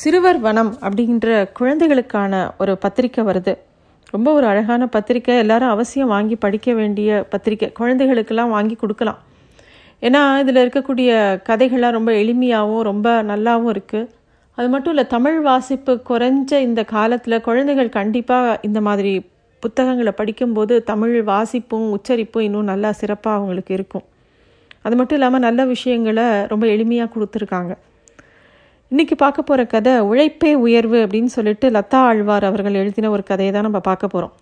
சிறுவர் வனம் அப்படிங்கிற குழந்தைகளுக்கான ஒரு பத்திரிக்கை வருது. ரொம்ப ஒரு அழகான பத்திரிக்கை, எல்லாரும் அவசியம் வாங்கி படிக்க வேண்டிய பத்திரிக்கை. குழந்தைகளுக்கெல்லாம் வாங்கி கொடுக்கலாம். ஏன்னா இதில் இருக்கக்கூடிய கதைகள்லாம் ரொம்ப எளிமையாகவும் ரொம்ப நல்லாவும் இருக்குது. அது மட்டும் இல்லை, தமிழ் வாசிப்பு குறைஞ்ச இந்த காலத்தில் குழந்தைகள் கண்டிப்பாக இந்த மாதிரி புத்தகங்களை படிக்கும்போது தமிழ் வாசிப்பும் உச்சரிப்பும் இன்னும் நல்லா சிறப்பாக அவங்களுக்கு இருக்கும். அது மட்டும் இல்லாமல் நல்ல விஷயங்களை ரொம்ப எளிமையாக கொடுத்துருக்காங்க. இன்றைக்கி பார்க்க போகிற கதை உழைப்பே உயர்வு அப்படின்னு சொல்லிட்டு லதா ஆழ்வார் அவர்கள் எழுதின ஒரு கதையை தான் நம்ம பார்க்க போகிறோம்.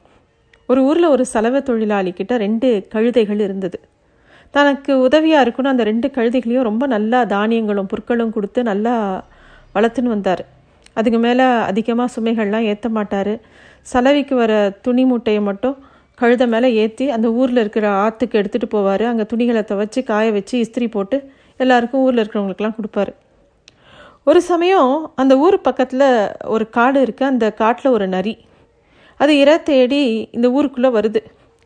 ஒரு ஊரில் ஒரு சலவை தொழிலாளிக்கிட்ட 2 கழுதைகள் இருந்தது. தனக்கு உதவியாக இருக்குன்னு அந்த 2 கழுதைகளையும் ரொம்ப நல்லா தானியங்களும் புற்களும் கொடுத்து நல்லா வளர்த்துன்னு வந்தார். அதுக்கு மேலே அதிகமாக சுமைகள்லாம் ஏற்ற மாட்டார். சலவைக்கு வர துணி மூட்டையை மட்டும் கழுதை மேலே ஏற்றி அந்த ஊரில் இருக்கிற ஆற்றுக்கு எடுத்துகிட்டு போவார். அங்கே துணிகளை துவைச்சி காய வச்சு இஸ்திரி போட்டு எல்லாருக்கும் ஊரில் இருக்கிறவங்களுக்கெல்லாம் கொடுப்பாரு. ஒரு சமயம் அந்த ஊர் பக்கத்தில் ஒரு காடு இருக்குது. அந்த காட்டில் ஒரு நரி அது இரை தேடி இந்த ஊருக்குள்ளே வருது.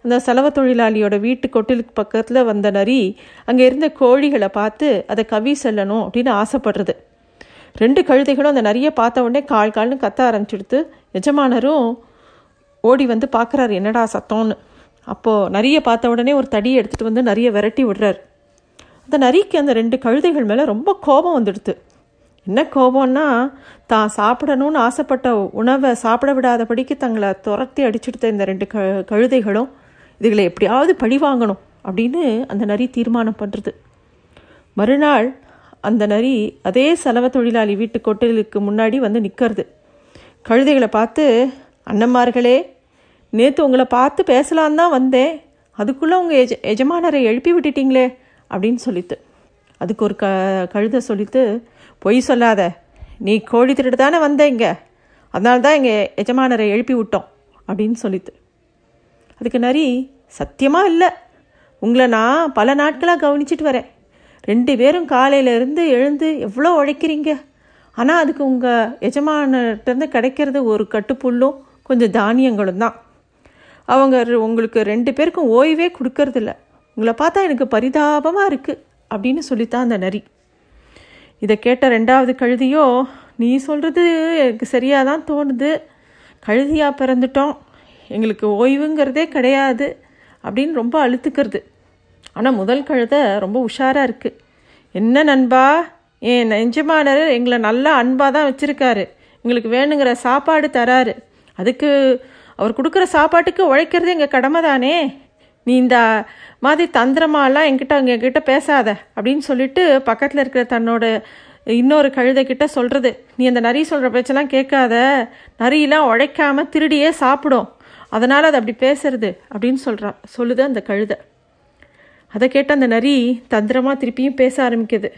அந்த சலவை தொழிலாளியோட வீட்டு கொட்டிலுக்கு பக்கத்தில் வந்த நரி அங்கே இருந்த கோழிகளை பார்த்து அதை கவி செல்லணும் அப்படின்னு ஆசைப்படுறது. 2 கழுதைகளும் அந்த நரியை பார்த்த உடனே கால் கால்னு கத்த ஆரம்பிச்சுடுத்து. எஜமானரும் ஓடி வந்து பார்க்குறாரு என்னடா சத்தம்னு. அப்போது நரியை பார்த்த உடனே ஒரு தடியை எடுத்துகிட்டு வந்து நரியை விரட்டி விடுறாரு. அந்த நரிக்கு அந்த 2 கழுதைகள் மேலே ரொம்ப கோபம் வந்துடுது. என்ன கோபம்னா, தான் சாப்பிடணும்னு ஆசைப்பட்ட உணவை சாப்பிட விடாதபடிக்கு தங்களை துரத்தி அடிச்சுடுத்த இந்த 2 கழுதைகளும் இதுகளை எப்படியாவது பழி வாங்கணும் அப்படின்னு அந்த நரி தீர்மானம் பண்ணுறது. மறுநாள் அந்த நரி அதே சலவை தொழிலாளி வீட்டு கொட்டிலுக்கு முன்னாடி வந்து நிற்கிறது. கழுதைகளை பார்த்து, அண்ணன்மார்களே, நேற்று உங்களை பார்த்து பேசலான் தான் வந்தேன், அதுக்குள்ளே உங்கள் எஜமானரை எழுப்பி விட்டுட்டீங்களே அப்படின்னு சொல்லிட்டு. அதுக்கு ஒரு கழுதை சொல்லிட்டு, பொய் சொல்லாத, நீ கோழி திருட்டு தானே வந்த இங்கே, அதனால தான் எங்கள் எஜமானரை எழுப்பி விட்டோம் அப்படின்னு சொல்லிட்டு. அதுக்கு நரி, சத்தியமாக இல்லை, உங்களை நான் பல நாட்களாக கவனிச்சிட்டு வரேன். 2 பேரும் காலையிலேருந்து எழுந்து எவ்வளோ உழைக்கிறீங்க, ஆனால் அதுக்கு உங்கள் எஜமானர்கிட்டருந்து கிடைக்கிறது ஒரு கட்டுப்புள்ளும் கொஞ்சம் தானியங்களும் தான். அவங்க உங்களுக்கு 2 பேருக்கும் ஓய்வே கொடுக்கறதில்ல, உங்களை பார்த்தா எனக்கு பரிதாபமாக இருக்குது அப்படின்னு சொல்லித்தான் அந்த நரி. இதை கேட்ட 2வது கழுதியோ, நீ சொல்கிறது எனக்கு சரியாக தான் தோணுது, கழுதியாக பிறந்துட்டோம், எங்களுக்கு ஓய்வுங்கிறதே கிடையாது அப்படின்னு ரொம்ப அழுத்துக்கிறது. ஆனால் முதல் கழுதை ரொம்ப உஷாராக இருக்குது. என்ன நண்பா, என் நெஞ்சமானர் எங்களை நல்லா அன்பாக தான் வச்சுருக்காரு, எங்களுக்கு வேணுங்கிற சாப்பாடு தராரு, அதுக்கு அவர் கொடுக்குற சாப்பாட்டுக்கு உழைக்கிறது எங்கள் கடமை தானே, நீ இந்த மாதிரி தந்திரமாலாம் எங்கிட்ட பேசாத அப்படின்னு சொல்லிட்டு பக்கத்தில் இருக்கிற தன்னோட இன்னொரு கழுதைக்கிட்ட சொல்கிறது. நீ அந்த நரி சொல்கிற பேச்செல்லாம் கேட்காத, நரியெலாம் உழைக்காமல் திருடியே சாப்பிடும், அதனால் அது அப்படி பேசுறது அப்படின்னு சொல்லுது அந்த கழுதை. அதை கேட்ட அந்த நரி தந்திரமாக திருப்பியும் பேச ஆரம்பிக்குது.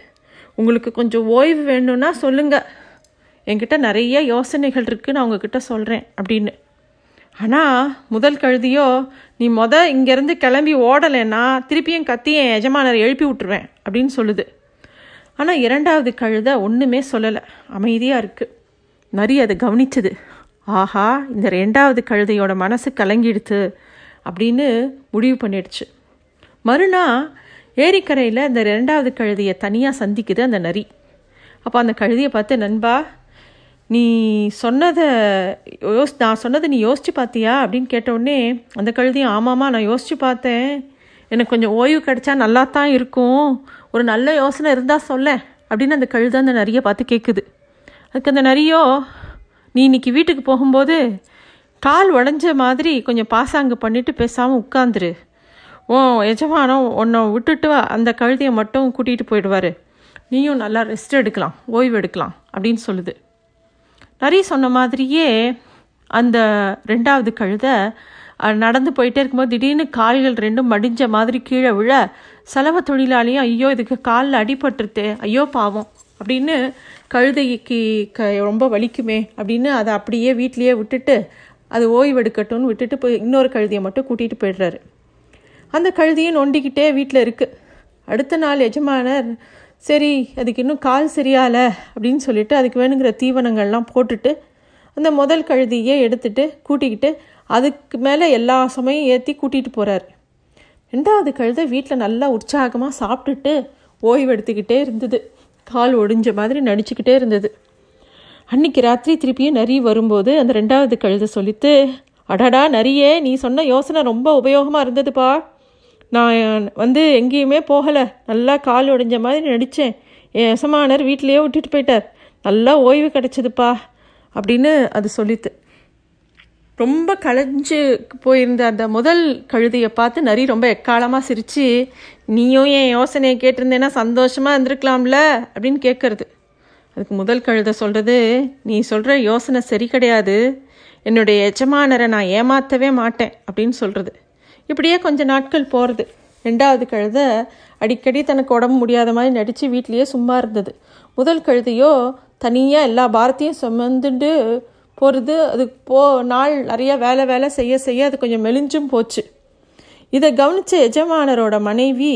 உங்களுக்கு கொஞ்சம் ஓய்வு வேணும்னா சொல்லுங்கள், என்கிட்ட நிறைய யோசனைகள் இருக்குது, நான் உங்ககிட்ட சொல்கிறேன் அப்படின்னு. ஆனால் முதல் கழுதியோ, நீ இங்கேருந்து கிளம்பி ஓடலைன்னா திருப்பியும் கத்தி என் எஜமானரை எழுப்பி விட்டுருவேன் அப்படின்னு சொல்லுது. ஆனால் 2வது கழுதை ஒன்றுமே சொல்லலை, அமைதியாக இருக்குது. நரி அதை கவனிச்சது. ஆஹா, இந்த 2வது கழுதையோட மனசு கலங்கிடுத்து அப்படின்னு முடிவு பண்ணிடுச்சு. மறுநாள் ஏரிக்கரையில் இந்த 2வது கழுதையை தனியாக சந்திக்குது அந்த நரி. அப்போ அந்த கழுதையை பார்த்து, நண்பா, நான் சொன்னதை நீ யோசித்து பார்த்தியா அப்படின்னு கேட்டவுடனே அந்த கழுதையும், ஆமாம்மா நான் யோசித்து பார்த்தேன், எனக்கு கொஞ்சம் ஓய்வு கிடைச்சா நல்லா தான் இருக்கும், ஒரு நல்ல யோசனை இருந்தால் சொல்ல அப்படின்னு அந்த கழுதை அந்த நரியை பார்த்து கேட்குது. அதுக்கு அந்த நரியோ, நீ இன்னைக்கு வீட்டுக்கு போகும்போது கால் உடஞ்ச மாதிரி கொஞ்சம் பாசாங்கு பண்ணிவிட்டு பேசாமல் உட்காந்துரு, ஓ எஜமானம் உன்னை விட்டுட்டு அந்த கழுதையை மட்டும் கூட்டிகிட்டு போயிடுவார், நீயும் நல்லா ரெஸ்ட் எடுக்கலாம், ஓய்வு எடுக்கலாம் அப்படின்னு சொல்லுது. நிறைய சொன்ன மாதிரியே அந்த 2வது கழுதை நடந்து போயிட்டே இருக்கும்போது திடீர்னு கால்கள் 2ம் மடிஞ்ச மாதிரி கீழே விழ சலவை தொழிலாளியும், ஐயோ இதுக்கு காலில் அடிபட்டுருத்தே, ஐயோ பாவம் அப்படின்னு கழுதைக்கு ரொம்ப வலிக்குமே அப்படின்னு அதை அப்படியே வீட்லேயே விட்டுட்டு அது ஓய்வு எடுக்கட்டும்னு விட்டுட்டு போய் இன்னொரு கழுதையை மட்டும் கூட்டிகிட்டு போயிடுறாரு. அந்த கழுதையும் நொண்டிக்கிட்டே வீட்டில் இருக்குது. அடுத்த நாள் எஜமானர், சரி அதுக்கு இன்னும் கால் சரியாலை அப்படின்னு சொல்லிட்டு அதுக்கு வேணுங்கிற தீவனங்கள்லாம் போட்டுட்டு அந்த முதல் கழுதியை எடுத்துகிட்டு கூட்டிக்கிட்டு அதுக்கு மேலே எல்லா சுமையும் ஏற்றி கூட்டிகிட்டு போகிறாரு. 2வது கழுதை வீட்டில் நல்லா உற்சாகமாக சாப்பிட்டுட்டு ஓய்வு எடுத்துக்கிட்டே இருந்தது, கால் ஒடிஞ்ச மாதிரி நடிச்சுக்கிட்டே இருந்தது. அன்றைக்கி ராத்திரி திருப்பியும் நரி வரும்போது அந்த ரெண்டாவது கழுதை சொல்லிட்டு, அடாடா நரியே, நீ சொன்ன யோசனை ரொம்ப உபயோகமாக இருந்ததுப்பா. நான் எங்கேயுமே போகலை, நல்லா கால் உடைஞ்ச மாதிரி நடித்தேன். என் எசமானர் வீட்டிலையே விட்டுட்டு போயிட்டார், நல்லா ஓய்வு கிடச்சிதுப்பா அப்படின்னு அது சொல்லிட்டு. ரொம்ப களைஞ்சு போயிருந்த அந்த முதல் கழுதையை பார்த்து நரி ரொம்ப எக்காலமாக சிரித்து, நீயும் என் யோசனையை கேட்டிருந்தேன்னா சந்தோஷமாக இருந்திருக்கலாம்ல அப்படின்னு கேட்குறது. அதுக்கு முதல் கழுதை சொல்கிறது, நீ சொல்கிற யோசனை சரி கிடையாது, என்னுடைய எஜமானரை நான் ஏமாற்றவே மாட்டேன் அப்படின்னு சொல்கிறது. இப்படியே கொஞ்சம் நாட்கள் போகிறது. ரெண்டாவது கழுதை அடிக்கடி தனக்கு உடம்பு முடியாத மாதிரி நடித்து வீட்லேயே சும்மா இருந்தது. முதல் கழுதையோ தனியாக எல்லா பாரத்தையும் சுமந்துட்டு போகிறது. அதுக்கு நாள் நிறையா வேலை செய்ய அது கொஞ்சம் மெலிஞ்சும் போச்சு. இதை கவனித்த எஜமானரோட மனைவி,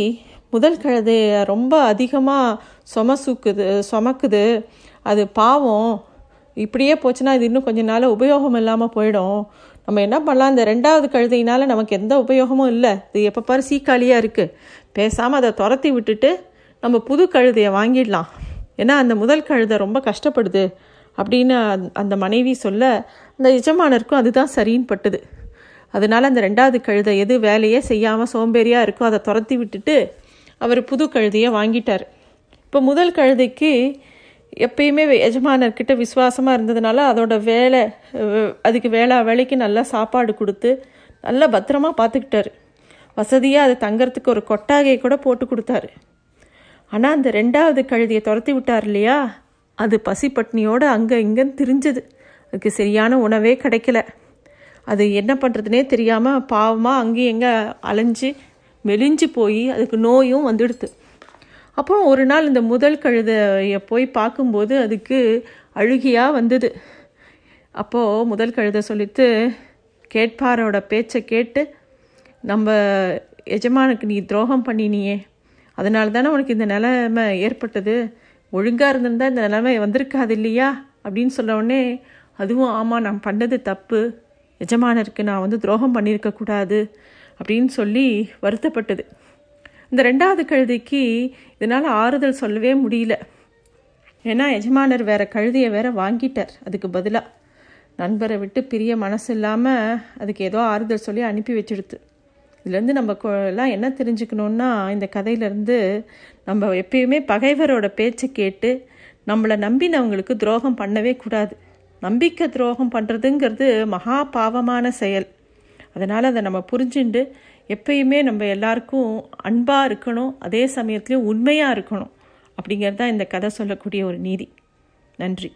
முதல் கழுதையை ரொம்ப அதிகமாக சுமக்குது, அது பாவம், இப்படியே போச்சுன்னா இது இன்னும் கொஞ்ச நாள் உபயோகம் இல்லாமல் போயிடும், நம்ம என்ன பண்ணலாம், இந்த ரெண்டாவது கழுதையினால நமக்கு எந்த உபயோகமும் இல்லை, இது எப்போ பாரு சீக்காளியாக இருக்குது, பேசாமல் அதை துரத்தி விட்டுட்டு நம்ம புது கழுதையை வாங்கிடலாம், ஏன்னா அந்த முதல் கழுதை ரொம்ப கஷ்டப்படுது அப்படின்னு அந்த மனைவி சொல்ல, அந்த எஜமானருக்கும் அதுதான் சரின்னு பட்டுது. அதனால் அந்த ரெண்டாவது கழுதை எது வேலையே செய்யாமல் சோம்பேறியாக இருக்கோ அதை துரத்தி விட்டுட்டு அவர் புது கழுதையை வாங்கிட்டார். இப்போ முதல் கழுதைக்கு எப்பயுமே எஜமானர்கிட்ட விசுவாசமாக இருந்ததுனால அதோட அதுக்கு வேலைக்கு நல்லா சாப்பாடு கொடுத்து நல்லா பத்திரமாக பார்த்துக்கிட்டாரு. வசதியாக அது தங்கறதுக்கு ஒரு கொட்டாகை கூட போட்டு கொடுத்தாரு. ஆனால் அந்த ரெண்டாவது கழுதையை துரத்தி விட்டார் இல்லையா, அது பசி பட்னியோடு அங்கே இங்கேன்னு திரிஞ்சது. அதுக்கு சரியான உணவே கிடைக்கல. அது என்ன பண்ணுறதுனே தெரியாமல் பாவமாக அங்கேயும் எங்கே அலைஞ்சு மெலிஞ்சு போய் அதுக்கு நோயும் வந்துடுது. அப்புறம் ஒரு நாள் இந்த முதல் கழுதையை போய் பார்க்கும்போது அதுக்கு அழுகியாக வந்தது. அப்போது முதல் கழுதை சொல்லிட்டு, கேட்பாரோட பேச்சை கேட்டு நம்ம எஜமானுக்கு நீ துரோகம் பண்ணினியே, அதனால தானே உனக்கு இந்த நிலைமை ஏற்பட்டது, ஒழுங்காக இருந்திருந்தால் இந்த நிலைமை வந்திருக்காது இல்லையா அப்படின்னு சொல்ல உடனே, அதுவும் ஆமாம், நான் பண்ணது தப்பு, எஜமானருக்கு நான் துரோகம் பண்ணியிருக்கக்கூடாது அப்படின்னு சொல்லி வருத்தப்பட்டது. இந்த ரெண்டாவது கழுதைக்கு இதனால் ஆறுதல் சொல்லவே முடியல. ஏன்னா எஜமானர் வேறு கழுதையை வேறு வாங்கிட்டார். அதுக்கு பதிலாக நண்பரை விட்டு பிரிய மனசு இல்லாமல் அதுக்கு ஏதோ ஆறுதல் சொல்லி அனுப்பி வச்சுடுது. இதுலேருந்து நம்ம எல்லாம் என்ன தெரிஞ்சுக்கணுன்னா, இந்த கதையிலேருந்து நம்ம எப்பயுமே பகைவரோட பேச்சை கேட்டு நம்மளை நம்பி அவங்களுக்கு துரோகம் பண்ணவே கூடாது. நம்பிக்கை துரோகம் பண்ணுறதுங்கிறது மகா பாவமான செயல். அதனால் அதை நம்ம புரிஞ்சுண்டு எப்பயுமே நம்ம எல்லாருக்கும் அன்பாக இருக்கணும், அதே சமயத்துலேயும் உண்மையாக இருக்கணும். அப்படிங்கிறது தான் இந்த கதை சொல்லக்கூடிய ஒரு நீதி. நன்றி.